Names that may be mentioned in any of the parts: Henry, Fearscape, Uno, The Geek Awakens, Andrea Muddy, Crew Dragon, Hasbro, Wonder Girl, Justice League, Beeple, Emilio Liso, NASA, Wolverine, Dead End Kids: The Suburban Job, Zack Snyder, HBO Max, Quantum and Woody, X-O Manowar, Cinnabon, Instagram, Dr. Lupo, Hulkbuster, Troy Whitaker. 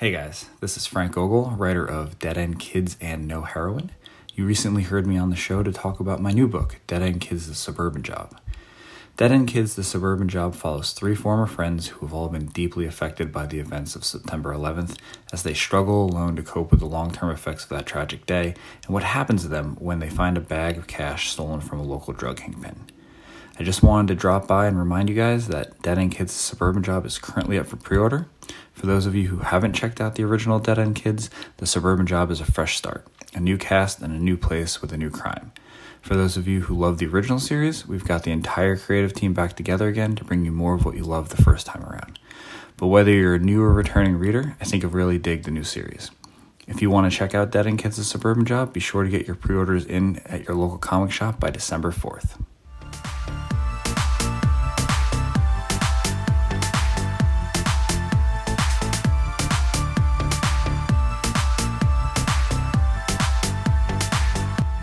Hey guys, this is Frank Gogol, writer of Dead End Kids and No Heroin. You recently heard me on the show to talk about my new book, Dead End Kids: The Suburban Job. Dead End Kids: The Suburban Job follows three former friends who have all been deeply affected by the events of September 11th as they struggle alone to cope with the long-term effects of that tragic day and what happens to them when they find a bag of cash stolen from a local drug kingpin. I just wanted to drop by and remind you guys that Dead End Kids: The Suburban Job is currently up for pre-order. For those of you who haven't checked out the original Dead End Kids, The Suburban Job is a fresh start, a new cast and a new place with a new crime. For those of you who love the original series, we've got the entire creative team back together again to bring you more of what you loved the first time around. But whether you're a new or returning reader, I think you'll really dig the new series. If you want to check out Dead End Kids: The Suburban Job, be sure to get your pre-orders in at your local comic shop by December 4th.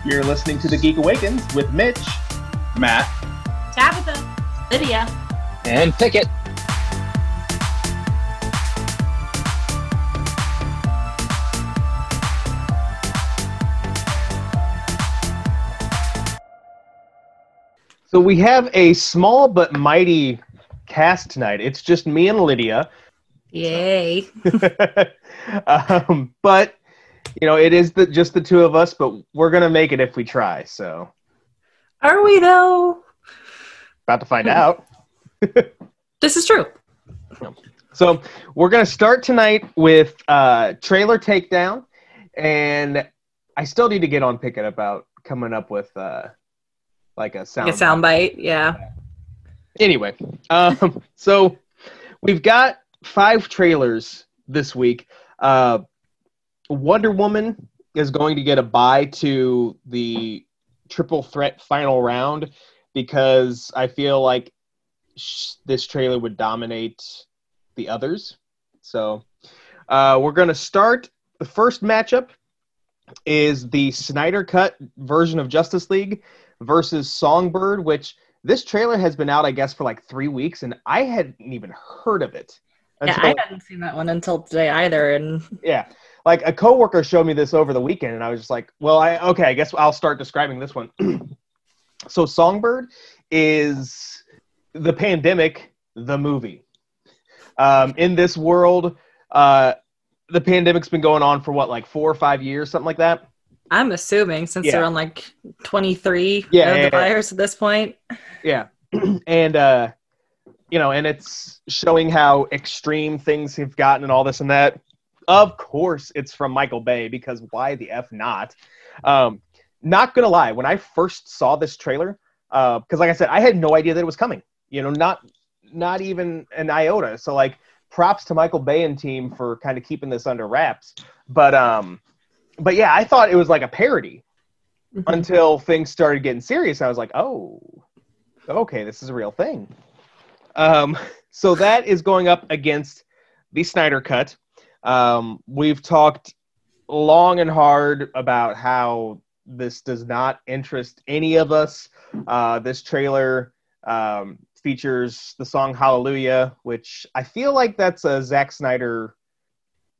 You're listening to The Geek Awakens with Mitch, Matt, Tabitha, Lydia, and Pickett. So we have a small but mighty cast tonight. It's just me and Lydia. Yay. But... you know, it is just the two of us, but we're going to make it if we try, so. Are we, though? About to find out. This is true. So, we're going to start tonight with Trailer Takedown, and I still need to get on Pickett about coming up with, a sound. Like a soundbite, yeah. Anyway, so we've got 5 trailers this week. Wonder Woman is going to get a bye to the triple threat final round because I feel like this trailer would dominate the others. So we're going to start. The first matchup is the Snyder Cut version of Justice League versus Songbird, which this trailer has been out, I guess, for like 3 weeks, and I hadn't even heard of it. Yeah, I hadn't seen that one until today either. And yeah. Like, a coworker showed me this over the weekend, and I was just like, well, I guess I'll start describing this one. So Songbird is the pandemic, the movie. In this world, the pandemic's been going on for, 4 or 5 years, something like that? I'm assuming, since they're on, 23 virus at this point. Yeah. And, and it's showing how extreme things have gotten and all this and that. Of course, it's from Michael Bay, because why the F not? Not going to lie, when I first saw this trailer, because like I said, I had no idea that it was coming. You know, not even an iota. So, props to Michael Bay and team for kind of keeping this under wraps. But yeah, I thought it was like a parody until things started getting serious. I was like, oh, okay, this is a real thing. So that is going up against the Snyder Cut. We've talked long and hard about how this does not interest any of us. This trailer features the song Hallelujah, which I feel like that's a Zack Snyder,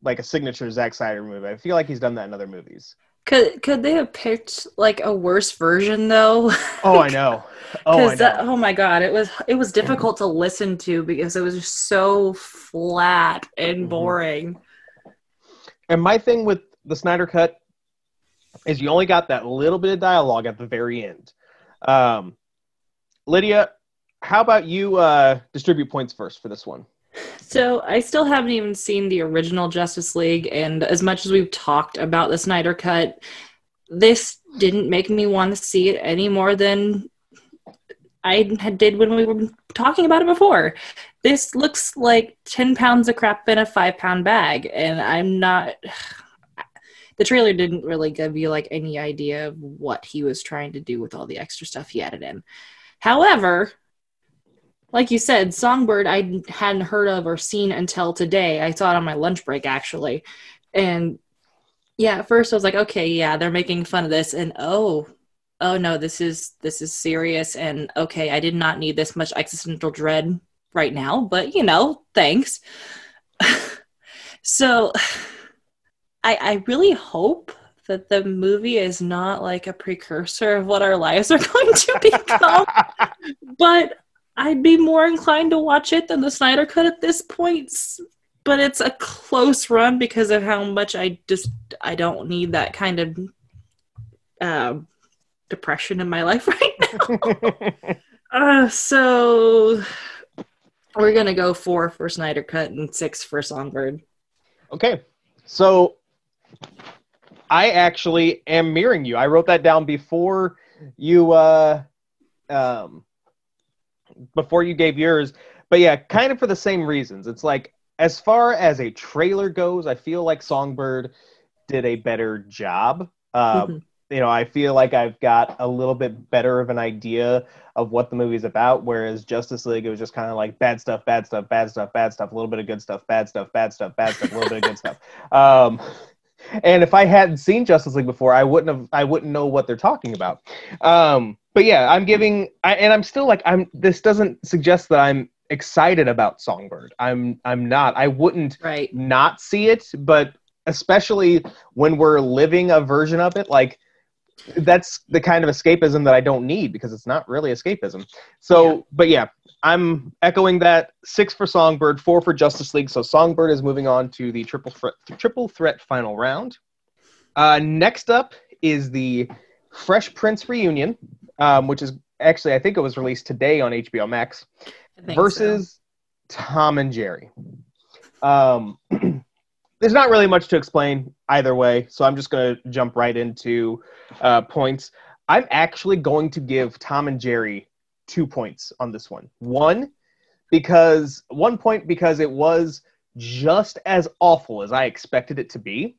a signature Zack Snyder movie. I feel like he's done that in other movies. Could they have picked, a worse version, though? Oh, I know. Oh, my God. It was difficult to listen to because it was just so flat and boring. Mm-hmm. And my thing with the Snyder Cut is you only got that little bit of dialogue at the very end. Lydia, how about you distribute points first for this one? So I still haven't even seen the original Justice League, and as much as we've talked about the Snyder Cut, this didn't make me want to see it any more than I did when we were talking about it before. This looks like 10 pounds of crap in a 5-pound bag, and the trailer didn't really give you any idea of what he was trying to do with all the extra stuff he added in. However, like you said, Songbird I hadn't heard of or seen until today. I saw it on my lunch break, actually. And yeah, at first I was like, okay, yeah, they're making fun of this. And oh no, this is serious. And okay, I did not need this much existential dread right now, but thanks. So I really hope that the movie is not like a precursor of what our lives are going to become, but I'd be more inclined to watch it than the Snyder Cut at this point. But it's a close run because of how much I don't need that kind of depression in my life right now. So we're going to go 4 for Snyder Cut and 6 for Songbird. Okay. So I actually am mirroring you. I wrote that down before you before you gave yours. But yeah, kind of for the same reasons. It's like, as far as a trailer goes, I feel like Songbird did a better job. You know, I feel like I've got a little bit better of an idea of what the movie's about, whereas Justice League, it was just kind of like bad stuff, bad stuff, bad stuff, bad stuff, a little bit of good stuff, bad stuff, bad stuff, bad stuff, a little bit of good stuff. And if I hadn't seen Justice League before, I wouldn't know what they're talking about. But yeah, this doesn't suggest that I'm excited about Songbird. I'm not. I wouldn't not see it, but especially when we're living a version of it, like that's the kind of escapism that I don't need because it's not really escapism. So, yeah. But yeah, I'm echoing that. 6 for Songbird, 4 for Justice League. So Songbird is moving on to the triple threat final round. Next up is the Fresh Prince reunion, which is actually, I think it was released today on HBO Max, versus Tom and Jerry. There's not really much to explain either way, so I'm just going to jump right into points. I'm actually going to give Tom and Jerry 2 points on this one. 1 point because it was just as awful as I expected it to be,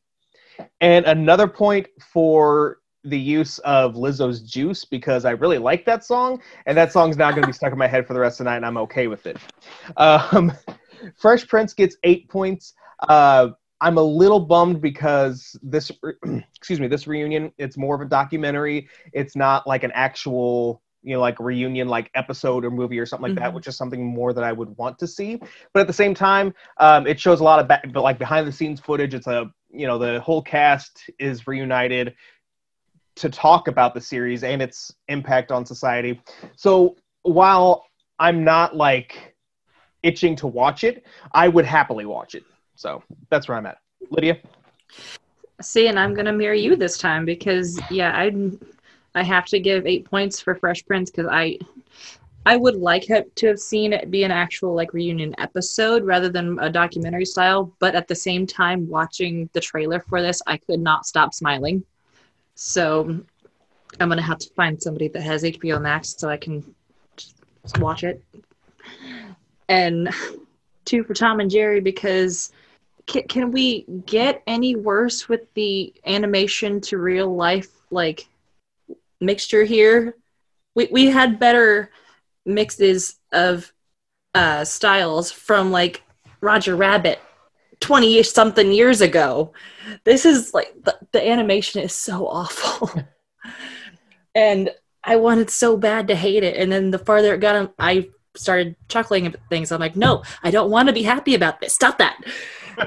and another point for the use of Lizzo's Juice because I really like that song, and that song's now going to be stuck in my head for the rest of the night, and I'm okay with it. Fresh Prince gets 8 points. I'm a little bummed because this reunion, it's more of a documentary. It's not like an actual, you know, like reunion, like episode or movie or something like that, which is something more that I would want to see. But at the same time, it shows a lot of behind the scenes footage. It's the whole cast is reunited to talk about the series and its impact on society. So while I'm not like itching to watch it, I would happily watch it. So that's where I'm at. Lydia? See, and I'm going to mirror you this time because, yeah, I have to give 8 points for Fresh Prince because I would like to have seen it be an actual like reunion episode rather than a documentary style. But at the same time, watching the trailer for this, I could not stop smiling. So I'm going to have to find somebody that has HBO Max so I can just watch it. And 2 for Tom and Jerry because can we get any worse with the animation to real life like mixture here? We had better mixes of styles from like Roger Rabbit 20-something years ago. This is like the animation is so awful. And I wanted so bad to hate it. And then the farther it got, I started chuckling at things. I'm like, no, I don't want to be happy about this. Stop that.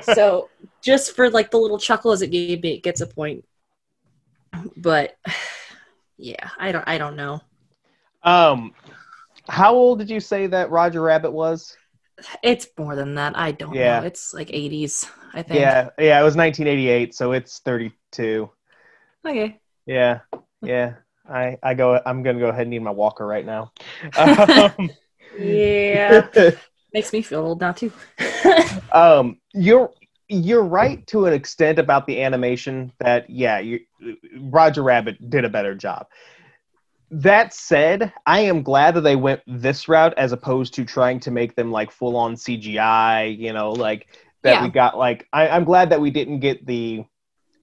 So just for like the little chuckle as it gave me, it gets a point. But yeah, I don't know. How old did you say that Roger Rabbit was? It's more than that. I don't know. It's like 80s, I think. Yeah, it was 1988, so it's 32. Okay. Yeah. I'm gonna go ahead and need my walker right now. Yeah. Makes me feel old now too. You're right to an extent about the animation that Roger Rabbit did a better job. That said, I am glad that they went this route as opposed to trying to make them like full on CGI, you know, like that we got like, I'm glad that we didn't get the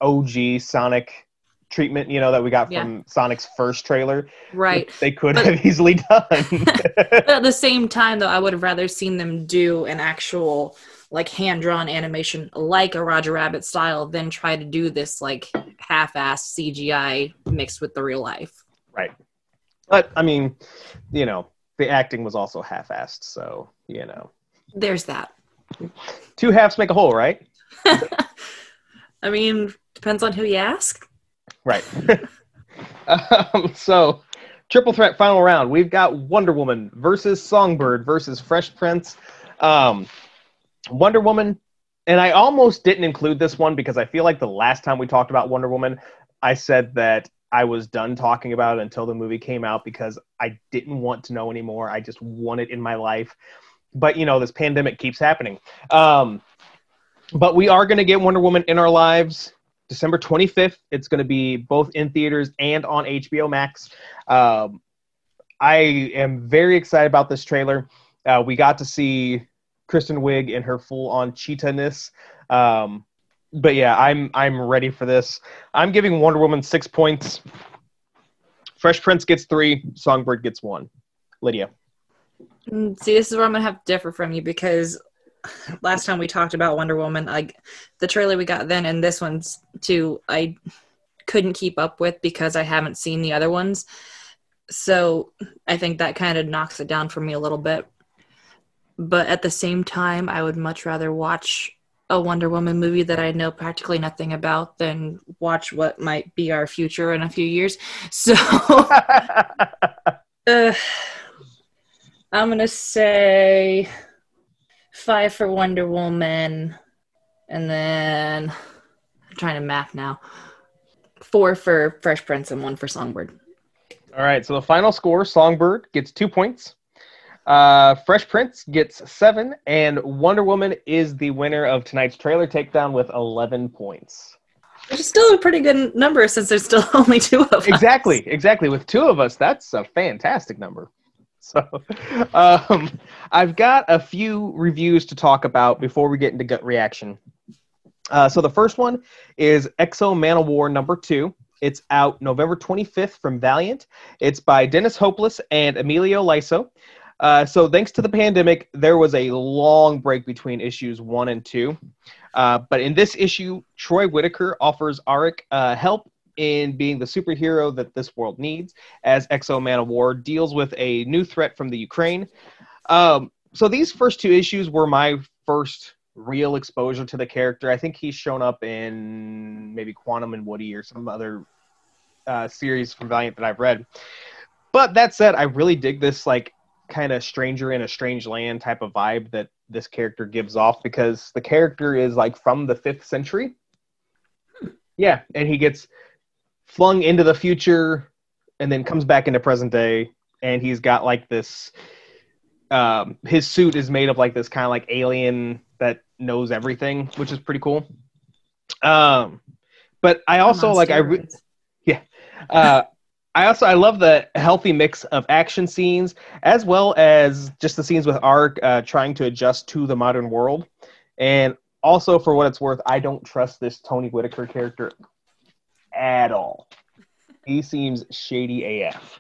OG Sonic treatment, you know, that we got from Sonic's first trailer. Right. They could have easily done. But at the same time though, I would have rather seen them do an actual like hand-drawn animation like a Roger Rabbit style than try to do this like half-assed CGI mixed with the real life. Right. But, I mean, you know, the acting was also half-assed, so, you know. There's that. Two halves make a whole, right? I mean, depends on who you ask. Right. So, triple threat final round. We've got Wonder Woman versus Songbird versus Fresh Prince. Wonder Woman, and I almost didn't include this one because I feel like the last time we talked about Wonder Woman, I said that I was done talking about it until the movie came out because I didn't want to know anymore. I just want it in my life. But, you know, this pandemic keeps happening. But we are going to get Wonder Woman in our lives December 25th. It's going to be both in theaters and on HBO Max. I am very excited about this trailer. We got to see Kristen Wiig in her full-on cheetah-ness. But yeah, I'm ready for this. I'm giving Wonder Woman 6 points. Fresh Prince gets 3. Songbird gets 1. Lydia. See, this is where I'm going to have to differ from you because last time we talked about Wonder Woman, like the trailer we got then and this one too, I couldn't keep up with because I haven't seen the other ones. So I think that kind of knocks it down for me a little bit. But at the same time, I would much rather watch a Wonder Woman movie that I know practically nothing about than watch what might be our future in a few years. So I'm going to say 5 for Wonder Woman, and then I'm trying to math now. 4 for Fresh Prince and 1 for Songbird. All right, so the final score, Songbird gets 2 points. Fresh Prince gets 7, and Wonder Woman is the winner of tonight's trailer takedown with 11 points. Which is still a pretty good number since there's still only 2 of us. Exactly. With 2 of us, that's a fantastic number. So I've got a few reviews to talk about before we get into gut reaction. So the first one is X-O Manowar number 2. It's out November 25th from Valiant. It's by Dennis Hopeless and Emilio Liso. So thanks to the pandemic, there was a long break between issues 1 and 2. But in this issue, Troy Whitaker offers Arik help in being the superhero that this world needs as X-O Manowar deals with a new threat from the Ukraine. So these first 2 issues were my first real exposure to the character. I think he's shown up in maybe Quantum and Woody or some other series from Valiant that I've read. But that said, I really dig this, like, kind of stranger in a strange land type of vibe that this character gives off because the character is like from the 5th century. Yeah. And he gets flung into the future and then comes back into present day. And he's got like this, his suit is made of like this kind of like alien that knows everything, which is pretty cool. But I also like, I love the healthy mix of action scenes as well as just the scenes with Arik trying to adjust to the modern world. And also, for what it's worth, I don't trust this Tony Whittaker character at all. He seems shady AF.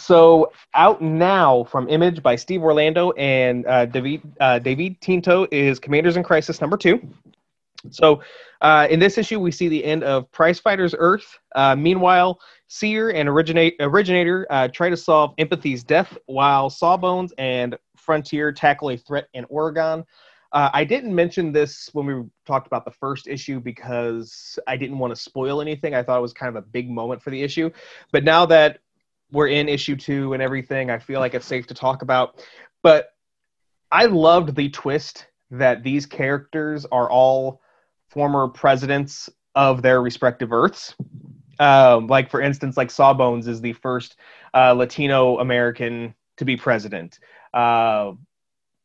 So out now from Image by Steve Orlando and David Tinto is Commanders in Crisis number 2. So in this issue, we see the end of Pricefighter's Earth. Meanwhile, Seer and Originator try to solve Empathy's death while Sawbones and Frontier tackle a threat in Oregon. I didn't mention this when we talked about the first issue because I didn't want to spoil anything. I thought it was kind of a big moment for the issue. But now that we're in issue 2 and everything, I feel like it's safe to talk about. But I loved the twist that these characters are all former presidents of their respective Earths. Like, for instance, like Sawbones is the first Latino American to be president.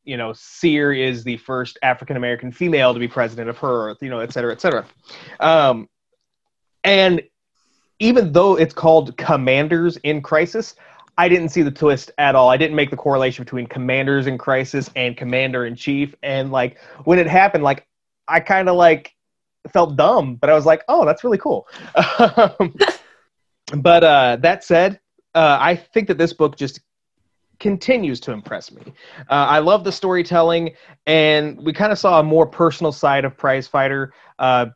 You know, Seer is the first African American female to be president of her Earth, you know, et cetera, et cetera. And even though it's called Commanders in Crisis, I didn't see the twist at all. I didn't make the correlation between Commanders in Crisis and Commander-in-Chief. And, like, when it happened, like, I kind of, like, felt dumb. But I was like, oh, that's really cool. But that said, I think that this book just continues to impress me. I love the storytelling. And we kind of saw a more personal side of Prizefighter,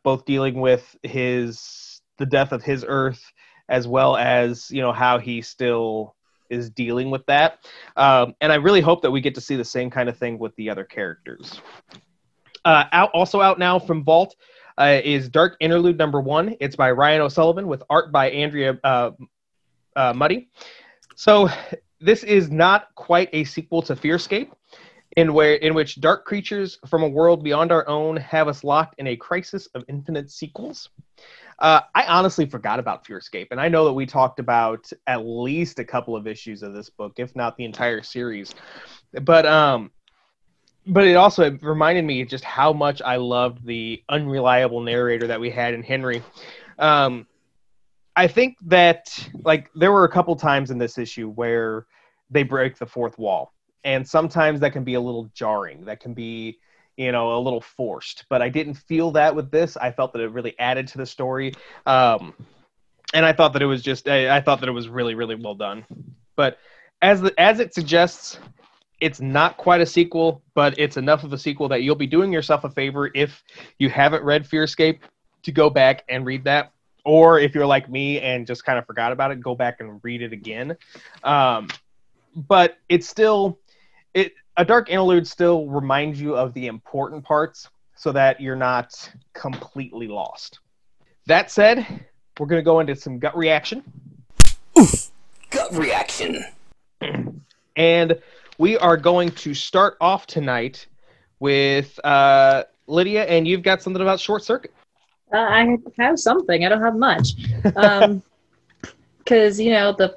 both dealing with the death of his Earth, as well as, you know, how he still is dealing with that. And I really hope that we get to see the same kind of thing with the other characters. Also out now from Vault is Dark Interlude #1. It's by Ryan O'Sullivan with art by Andrea Muddy. So this is not quite a sequel to Fearscape, in which dark creatures from a world beyond our own have us locked in a crisis of infinite sequels. I honestly forgot about Fearscape, and I know that we talked about at least a couple of issues of this book, if not the entire series. But it also reminded me just how much I loved the unreliable narrator that we had in Henry. I think that, like, there were a couple times in this issue where they break the fourth wall, and sometimes that can be a little jarring. That can be, you know, a little forced. But I didn't feel that with this. I felt that it really added to the story, and I thought that it was just, I thought that it was really, really well done. But as it suggests, it's not quite a sequel, but it's enough of a sequel that you'll be doing yourself a favor if you haven't read Fearscape to go back and read that. Or if you're like me and just kind of forgot about it, go back and read it again. But it's still, a Dark Interlude still reminds you of the important parts so that you're not completely lost. That said, we're going to go into some gut reaction. Oof, gut reaction. And we are going to start off tonight with Lydia, and you've got something about Short Circuit. I have something. I don't have much. Because, you know, the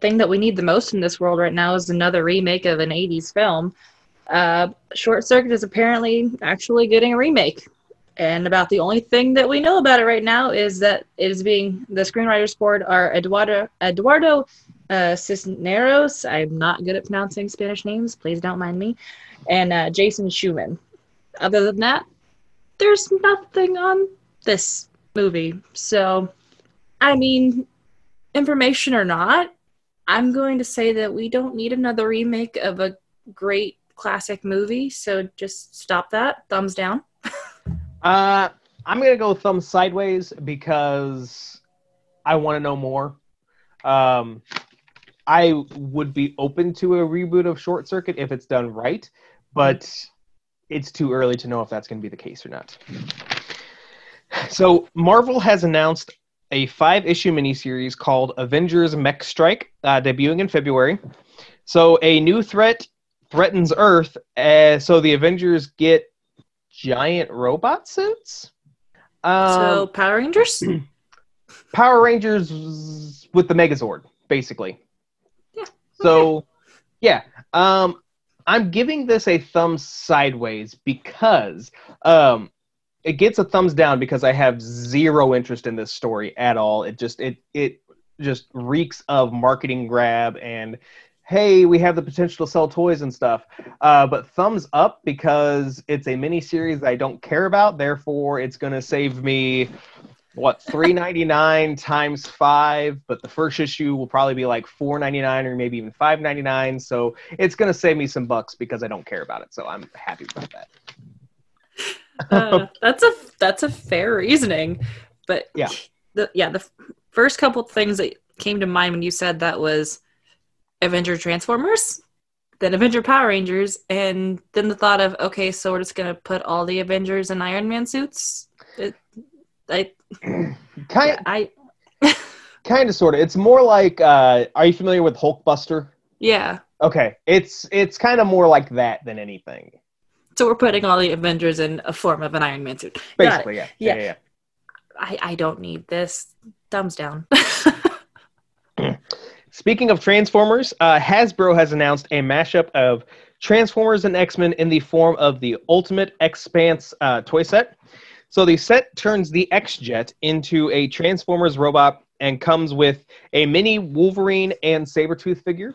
thing that we need the most in this world right now is another remake of an 80s film. Short Circuit is apparently actually getting a remake. And about the only thing that we know about it right now is that it is being, the screenwriters for it are Eduardo Cisneros, I'm not good at pronouncing Spanish names, please don't mind me, and Jason Schumann. Other than that, there's nothing on this movie. So, I mean, information or not, I'm going to say that we don't need another remake of a great classic movie, so just stop that. Thumbs down. I'm going to go thumbs sideways because I want to know more. I would be open to a reboot of Short Circuit if it's done right, but it's too early to know if that's going to be the case or not. So Marvel has announced a 5-issue miniseries called Avengers Mech Strike, debuting in February. So a new threat threatens Earth, so the Avengers get giant robot suits? So Power Rangers? Power Rangers with the Megazord, basically. So, yeah, I'm giving this a thumbs sideways because it gets a thumbs down because I have zero interest in this story at all. It just reeks of marketing grab and, hey, we have the potential to sell toys and stuff. But thumbs up because it's a miniseries that I don't care about. Therefore, it's going to save me, what, $3.99 times 5, but the first issue will probably be like $4.99 or maybe even $5.99, so it's going to save me some bucks because I don't care about it, so I'm happy about that. That's a fair reasoning, but the first couple things that came to mind when you said that was Avenger Transformers, then Avenger Power Rangers, and then the thought of, okay, so we're just going to put all the Avengers in Iron Man suits? Kind of, sort of. It's more like, are you familiar with Hulkbuster? Yeah. Okay. It's kind of more like that than anything. So we're putting all the Avengers in a form of an Iron Man suit. Basically, yeah. I don't need this. Thumbs down. Speaking of Transformers, Hasbro has announced a mashup of Transformers and X-Men in the form of the Ultimate Expanse toy set. So the set turns the X-Jet into a Transformers robot and comes with a mini Wolverine and Sabretooth figure.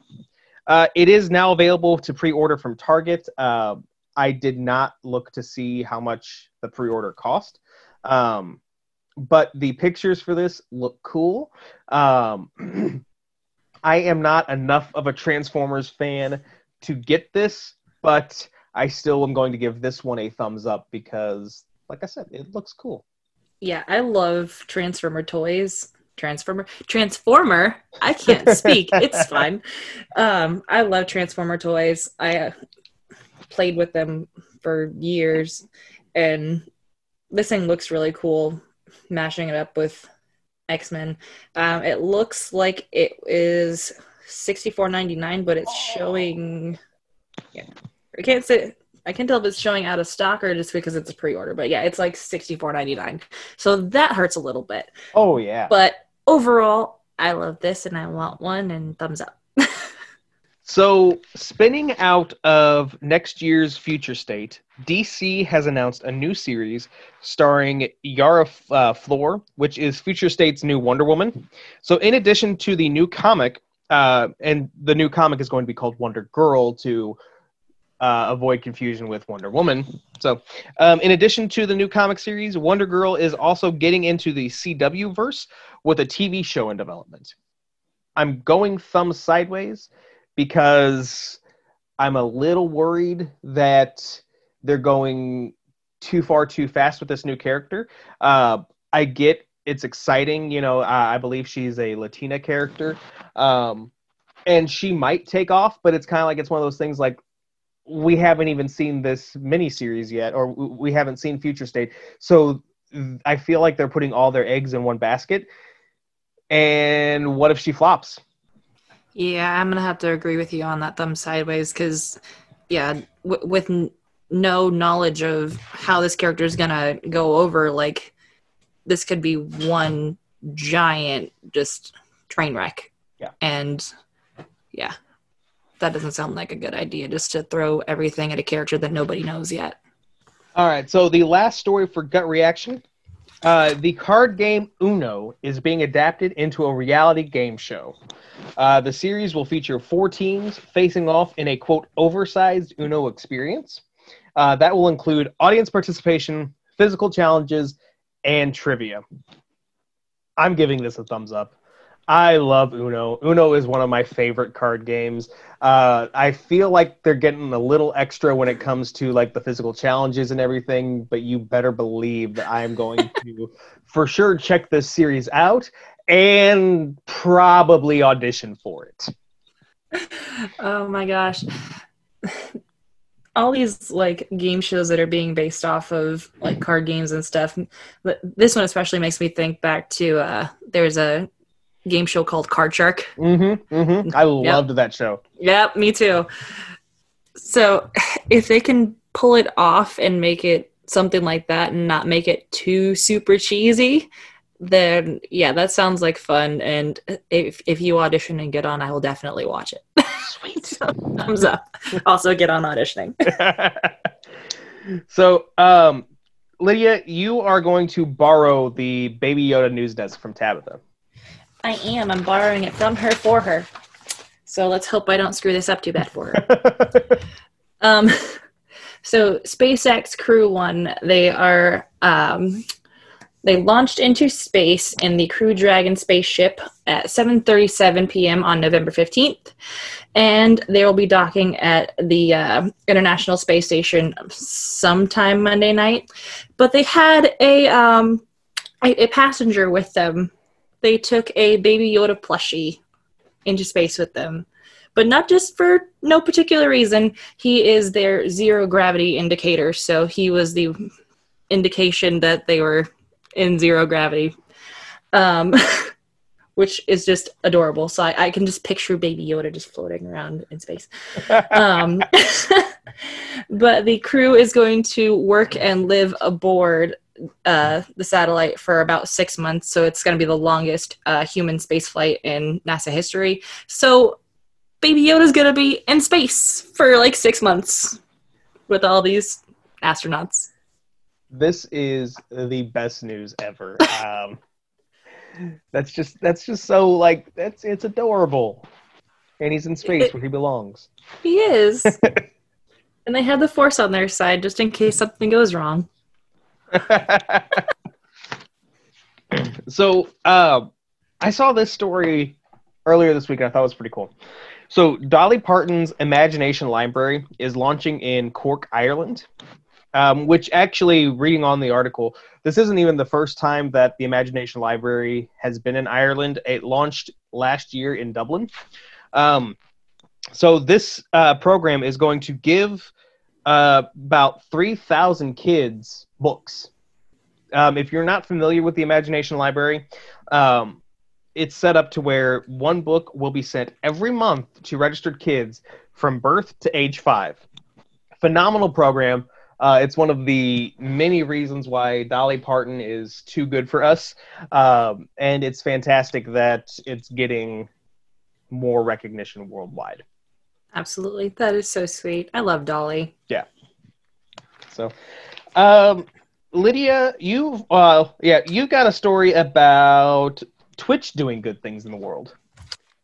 It is now available to pre-order from Target. I did not look to see how much the pre-order cost. But the pictures for this look cool. I am not enough of a Transformers fan to get this, but I still am going to give this one a thumbs up because, like I said, it looks cool. Yeah, I love Transformer toys. Transformer? I can't speak. It's fine. I love Transformer toys. I played with them for years, and this thing looks really cool, mashing it up with X-Men. It looks like it is $64.99, but it's showing. Yeah, I can't say. I can't tell if it's showing out of stock or just because it's a pre-order. But yeah, it's like $64.99, so that hurts a little bit. Oh yeah. But overall, I love this and I want one. And thumbs up. So, spinning out of next year's Future State, DC has announced a new series starring Yara Flor, which is Future State's new Wonder Woman. So, in addition to the new comic, and the new comic is going to be called Wonder Girl to avoid confusion with Wonder Woman. So, in addition to the new comic series, Wonder Girl is also getting into the CW verse with a TV show in development. I'm going thumbs sideways, because I'm a little worried that they're going too far too fast with this new character. I get it's exciting. You know, I believe she's a Latina character. And she might take off, but it's kind of like it's one of those things like we haven't even seen this miniseries yet, or we haven't seen Future State. So I feel like they're putting all their eggs in one basket. And what if she flops? Yeah, I'm going to have to agree with you on that thumb sideways because, yeah, with no knowledge of how this character is going to go over, like, this could be one giant just train wreck. Yeah. And, yeah, that doesn't sound like a good idea just to throw everything at a character that nobody knows yet. All right, so the last story for Gut Reaction, the card game Uno is being adapted into a reality game show. The series will feature 4 teams facing off in a, quote, oversized Uno experience. That will include audience participation, physical challenges, and trivia. I'm giving this a thumbs up. I love Uno. Uno is one of my favorite card games. I feel like they're getting a little extra when it comes to like the physical challenges and everything, but you better believe that I'm going to for sure check this series out and probably audition for it. Oh my gosh. All these like game shows that are being based off of like card games and stuff. But this one especially makes me think back to there's a game show called Card Shark. I loved that show. Yep, me too. So if they can pull it off and make it something like that and not make it too super cheesy, then yeah, that sounds like fun. And if you audition and get on, I will definitely watch it. Sweet. So, thumbs up. Also get on auditioning. So, Lydia, you are going to borrow the Baby Yoda news desk from Tabitha. I am. I'm borrowing it from her for her. So let's hope I don't screw this up too bad for her. So SpaceX Crew 1, they are they launched into space in the Crew Dragon spaceship at 7:37 p.m. on November 15th, and they will be docking at the International Space Station sometime Monday night. But they had a passenger with them. They took a Baby Yoda plushie into space with them, but not just for no particular reason. He is their zero gravity indicator, so he was the indication that they were in zero gravity, which is just adorable. So I can just picture Baby Yoda just floating around in space. But the crew is going to work and live aboard the satellite for about 6 months, so it's going to be the longest human space flight in NASA history. So Baby Yoda's going to be in space for like 6 months with all these astronauts. This is the best news ever. That's just so like it's adorable, and he's in space where he belongs. He is. And they have the Force on their side just in case something goes wrong. So I saw this story earlier this week and I thought it was pretty cool. So Dolly Parton's Imagination Library is launching in Cork, Ireland, which actually, reading on the article, this isn't even the first time that the Imagination Library has been in Ireland. It launched last year in Dublin. So this program is going to give about 3,000 kids books. If you're not familiar with the Imagination Library, it's set up to where one book will be sent every month to registered kids from birth to age 5. Phenomenal program. It's one of the many reasons why Dolly Parton is too good for us. And it's fantastic that it's getting more recognition worldwide. Absolutely. That is so sweet. I love Dolly. Yeah. So, Lydia, you've got a story about Twitch doing good things in the world.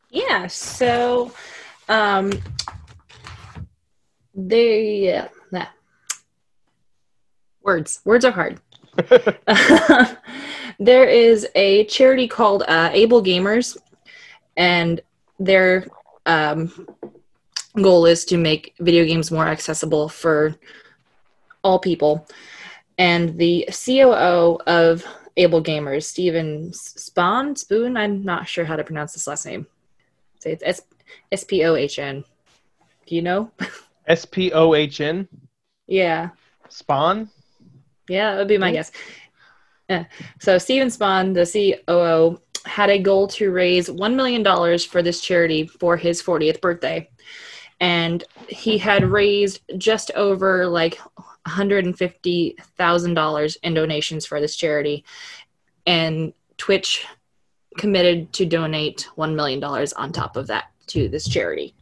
Yeah. So, Words are hard. There is a charity called Able Gamers, and their goal is to make video games more accessible for all people. And the COO of Able Gamers, Steven Spohn, I'm not sure how to pronounce this last name. So it's S-P-O-H-N. Do you know? S-P-O-H-N? Yeah. Spohn? Yeah, that would be my guess. Yeah. So Steven Spohn, the COO, had a goal to raise $1 million for this charity for his 40th birthday. And he had raised just over like $150,000 in donations for this charity. And Twitch committed to donate $1 million on top of that to this charity.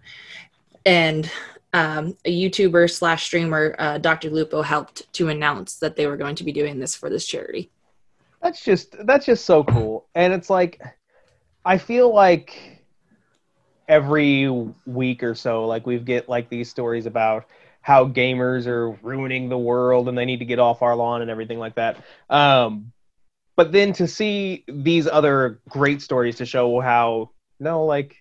And a YouTuber / streamer, Dr. Lupo, helped to announce that they were going to be doing this for this charity. That's just so cool. And it's like, I feel like every week or so, like we get like these stories about how gamers are ruining the world and they need to get off our lawn and everything like that. But then to see these other great stories to show how, no, like,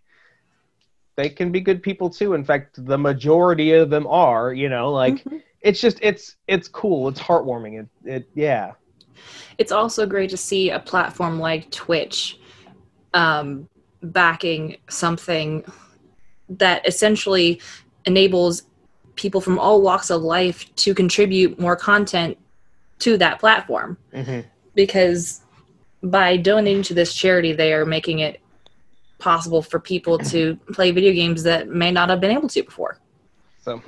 they can be good people too. In fact, the majority of them are, you know, like It's just, it's cool. It's heartwarming. Yeah. It's also great to see a platform like Twitch backing something that essentially enables people from all walks of life to contribute more content to that platform. Mm-hmm. Because by donating to this charity, they are making it possible for people to play video games that may not have been able to before. So,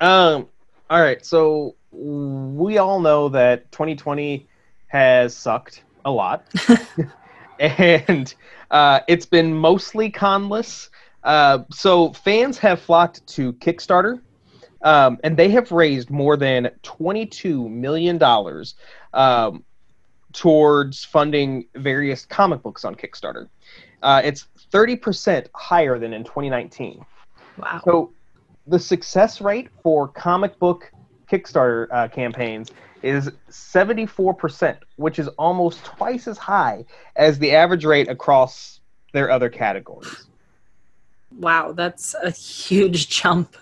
all right. So we all know that 2020 has sucked a lot and it's been mostly conless. So fans have flocked to Kickstarter and they have raised more than $22 million towards funding various comic books on Kickstarter. It's 30% higher than in 2019. Wow. So the success rate for comic book Kickstarter campaigns is 74%, which is almost twice as high as the average rate across their other categories. Wow, that's a huge jump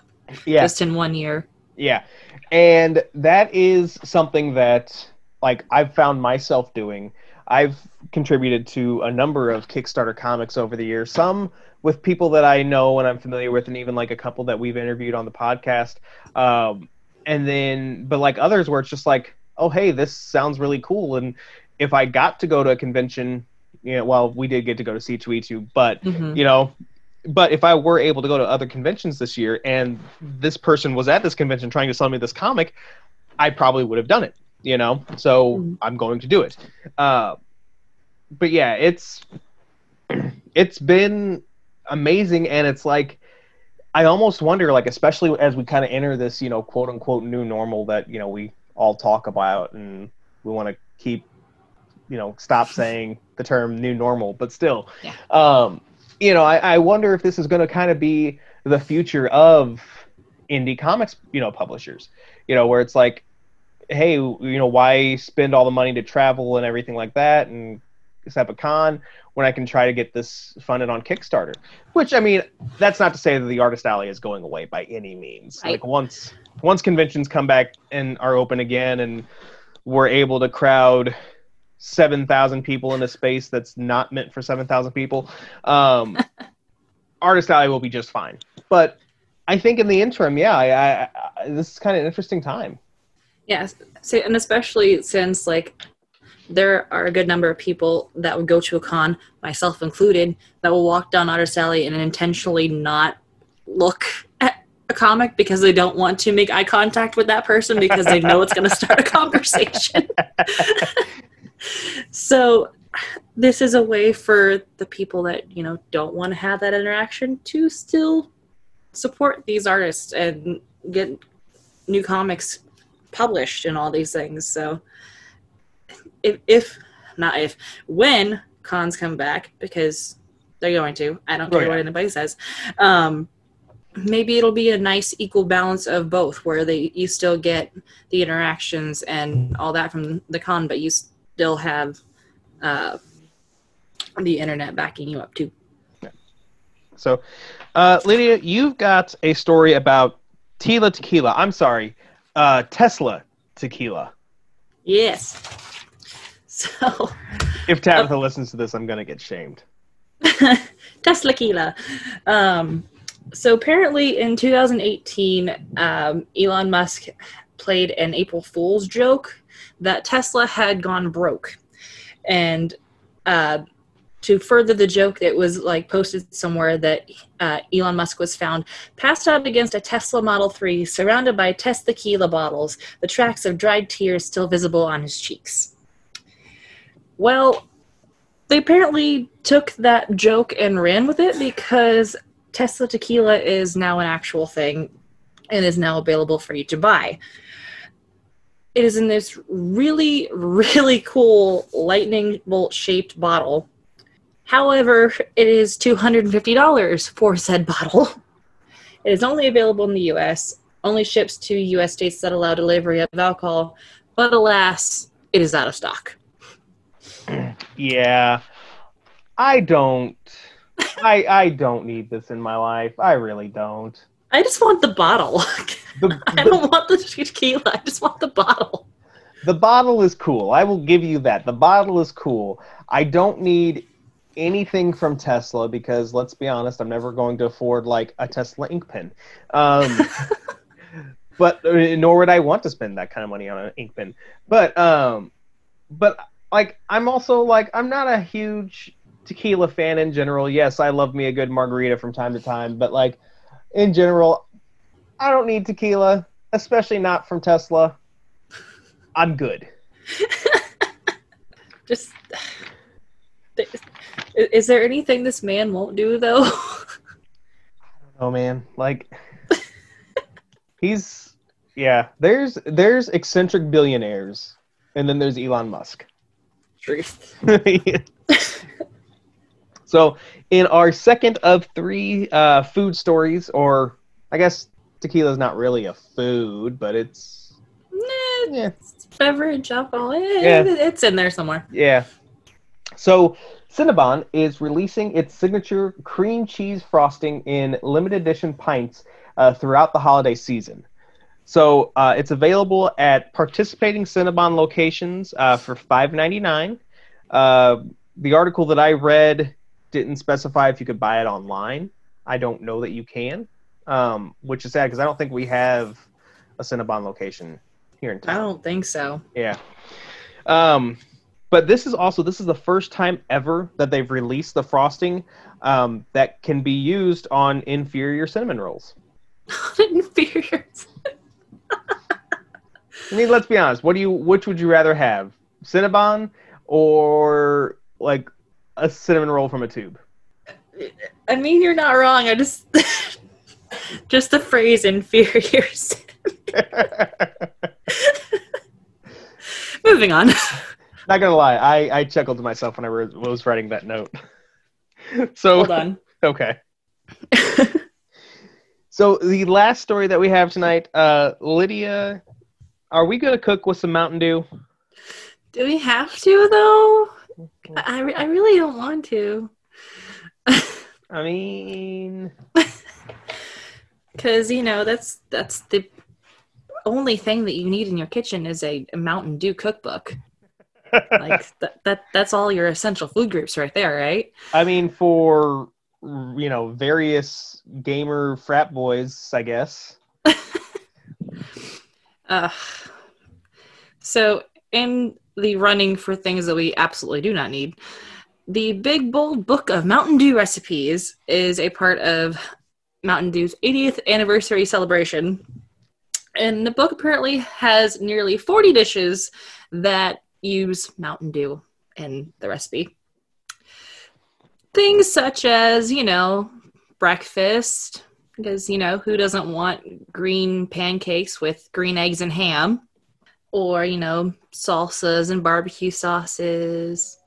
just in one year. Yeah, and that is something that like I've found myself doing. I've contributed to a number of Kickstarter comics over the years, some with people that I know and I'm familiar with, and even like a couple that we've interviewed on the podcast. But like others where it's just like, oh, hey, this sounds really cool. And if I got to go to a convention, you know, well, we did get to go to C2E2, but, you know, but if I were able to go to other conventions this year and this person was at this convention trying to sell me this comic, I probably would have done it. You know, so I'm going to do it. But yeah, it's been amazing. And it's like, I almost wonder, like, especially as we kind of enter this, you know, quote unquote new normal that, you know, we all talk about and we want to keep, you know, stop saying the term new normal, but still, you know, I wonder if this is going to kind of be the future of indie comics, you know, publishers, you know, where it's like, hey, you know, why spend all the money to travel and everything like that and set up a con when I can try to get this funded on Kickstarter? Which, I mean, that's not to say that the Artist Alley is going away by any means. Right. Like, once conventions come back and are open again and we're able to crowd 7,000 people in a space that's not meant for 7,000 people, Artist Alley will be just fine. But I think in the interim, yeah, I this is kind of an interesting time. Yes, so, and especially since, like, there are a good number of people that would go to a con, myself included, that will walk down Artist Alley and intentionally not look at a comic because they don't want to make eye contact with that person because they know it's going to start a conversation. So this is a way for the people that, you know, don't want to have that interaction to still support these artists and get new comics published and all these things. So when cons come back, because they're going to, I don't care what anybody says, maybe it'll be a nice equal balance of both, where you still get the interactions and all that from the con, but you still have the internet backing you up too. So, Lydia, you've got a story about Tesla tequila. Yes. So, if Tabitha listens to this, I'm going to get shamed. Tesla tequila. So apparently in 2018, Elon Musk played an April Fool's joke that Tesla had gone broke. And to further the joke, it was like posted somewhere that Elon Musk was found passed out against a Tesla Model 3, surrounded by Tesla tequila bottles, the tracks of dried tears still visible on his cheeks. Well, they apparently took that joke and ran with it, because Tesla tequila is now an actual thing and is now available for you to buy. It is in this really, really cool lightning bolt-shaped bottle. However, it is $250 for said bottle. It is only available in the U.S., only ships to U.S. states that allow delivery of alcohol, but alas, it is out of stock. Yeah, I don't need this in my life. I really don't. I just want the bottle. I don't want the tequila. I just want the bottle. The bottle is cool. I will give you that. The bottle is cool. I don't need anything from Tesla because, let's be honest, I'm never going to afford like a Tesla ink pen. But nor would I want to spend that kind of money on an ink pen. But like, I'm also like, I'm not a huge tequila fan in general. Yes, I love me a good margarita from time to time, but like in general, I don't need tequila, especially not from Tesla. I'm good. Just. Is there anything this man won't do, though? I don't know, man. Like, there's eccentric billionaires, and then there's Elon Musk. Truth. So, in our second of three food stories, or I guess tequila is not really a food, but it's... It's beverage, alcohol. It's in there somewhere. Yeah. So, Cinnabon is releasing its signature cream cheese frosting in limited edition pints throughout the holiday season. So, it's available at participating Cinnabon locations for $5.99. The article that I read didn't specify if you could buy it online. I don't know that you can, which is sad because I don't think we have a Cinnabon location here in town. I don't think so. Yeah. But this is the first time ever that they've released the frosting that can be used on inferior cinnamon rolls. Inferior. I mean, let's be honest. Which would you rather have, Cinnabon or like a cinnamon roll from a tube? I mean, you're not wrong. I just the phrase inferior. Moving on. Not gonna lie, I chuckled to myself when I was writing that note. So hold on. Okay. So the last story that we have tonight, Lydia, are we gonna cook with some Mountain Dew? Do we have to though? I really don't want to. I mean, because you know that's the only thing that you need in your kitchen is a Mountain Dew cookbook. Like that's all your essential food groups right there, right? I mean, for you know, various gamer frat boys, I guess. So in the running for things that we absolutely do not need, the Big Bold Book of Mountain Dew Recipes is a part of Mountain Dew's 80th anniversary celebration. And the book apparently has nearly 40 dishes that use Mountain Dew in the recipe. Things such as, you know, breakfast, because, you know, who doesn't want green pancakes with green eggs and ham? Or, you know, salsas and barbecue sauces.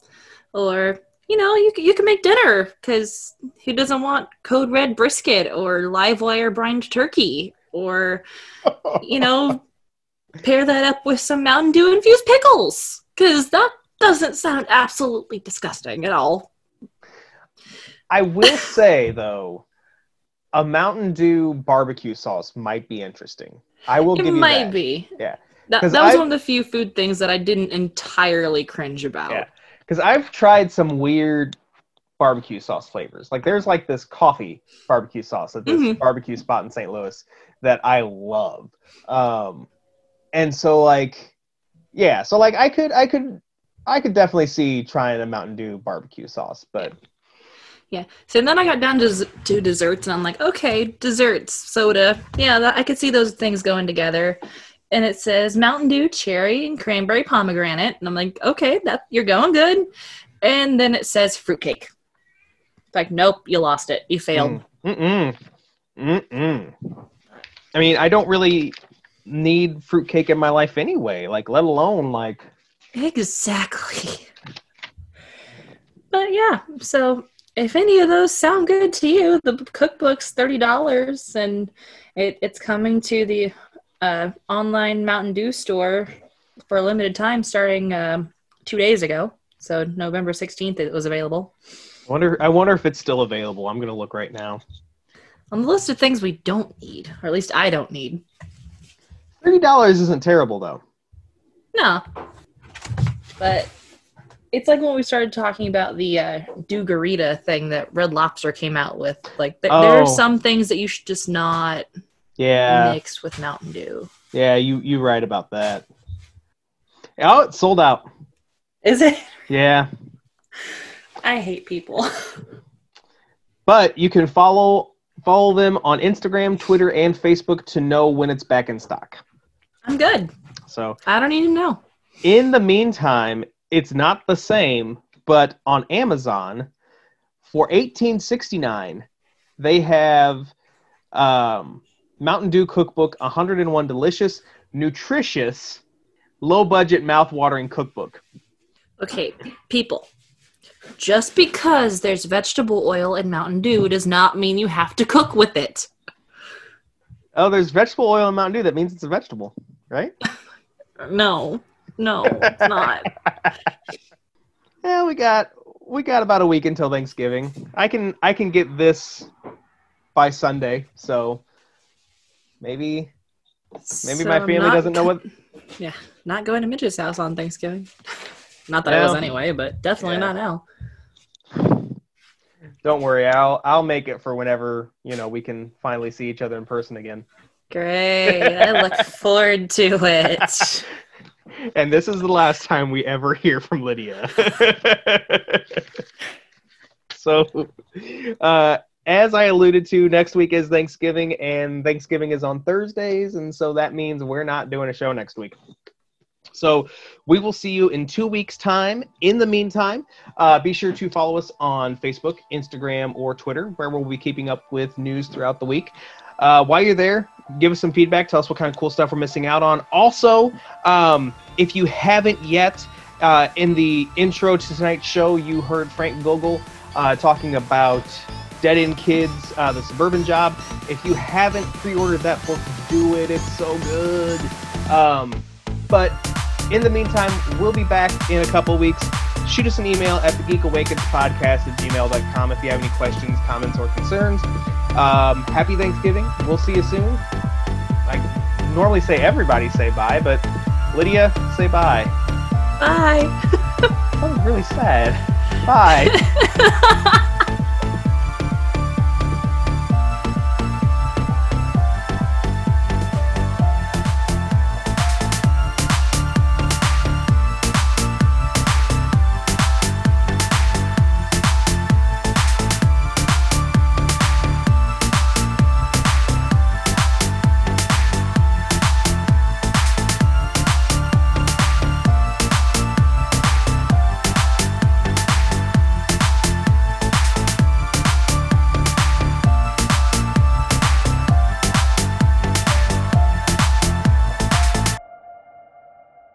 Or, you know, you can make dinner, because who doesn't want Code Red brisket or live wire brined turkey? Or, you know, pair that up with some Mountain Dew infused pickles, because that doesn't sound absolutely disgusting at all. I will say, though, a Mountain Dew barbecue sauce might be interesting. I will give you that. It might be. Yeah. That was one of the few food things that I didn't entirely cringe about. Yeah. Because I've tried some weird barbecue sauce flavors. Like, there's, like, this coffee barbecue sauce at this barbecue spot in St. Louis that I love. And so, like, yeah. So, like, I could definitely see trying a Mountain Dew barbecue sauce, but... Yeah. So then I got down to desserts, and I'm like, okay, desserts, soda. Yeah, I could see those things going together. And it says Mountain Dew, cherry, and cranberry pomegranate. And I'm like, okay, you're going good. And then it says fruitcake. It's like, nope, you lost it. You failed. I mean, I don't really need fruitcake in my life anyway, like, let alone, like... Exactly. But, yeah, so... If any of those sound good to you, the cookbook's $30, and it's coming to the online Mountain Dew store for a limited time starting 2 days ago. So November 16th it was available. I wonder if it's still available. I'm going to look right now. On the list of things we don't need, or at least I don't need. $30 isn't terrible, though. No. But... It's like when we started talking about the do-garita thing that Red Lobster came out with. Like, there are some things that you should just not mix with Mountain Dew. Yeah, you're right about that. Oh, it's sold out. Is it? Yeah. I hate people. But you can follow them on Instagram, Twitter, and Facebook to know when it's back in stock. I'm good. So I don't need to know. In the meantime... It's not the same, but on Amazon, for $18.69, they have Mountain Dew Cookbook 101 Delicious, Nutritious, Low-Budget Mouthwatering Cookbook. Okay, people, just because there's vegetable oil in Mountain Dew does not mean you have to cook with it. Oh, there's vegetable oil in Mountain Dew. That means it's a vegetable, right? No, it's not. Yeah, we got about a week until Thanksgiving. I can get this by Sunday, so maybe my family doesn't know what. Yeah, not going to Mitch's house on Thanksgiving. Not that I was anyway, but definitely not now. Don't worry, I'll make it for whenever, you know, we can finally see each other in person again. Great, I look forward to it. And this is the last time we ever hear from Lydia. So, as I alluded to, next week is Thanksgiving, and Thanksgiving is on Thursdays, and so that means we're not doing a show next week. So, we will see you in 2 weeks' time. In the meantime, be sure to follow us on Facebook, Instagram, or Twitter, where we'll be keeping up with news throughout the week. While you're there, give us some feedback. Tell us what kind of cool stuff we're missing out on. Also, if you haven't yet, in the intro to tonight's show, you heard Frank Gogol talking about Dead End Kids, The Suburban Job. If you haven't pre-ordered that book, do it. It's so good. But in the meantime, we'll be back in a couple weeks. Shoot us an email at thegeekawakenspodcast@gmail.com if you have any questions, comments, or concerns. Happy Thanksgiving. We'll see you soon. I normally say everybody say bye, but Lydia, say bye. Bye. That was really sad. Bye.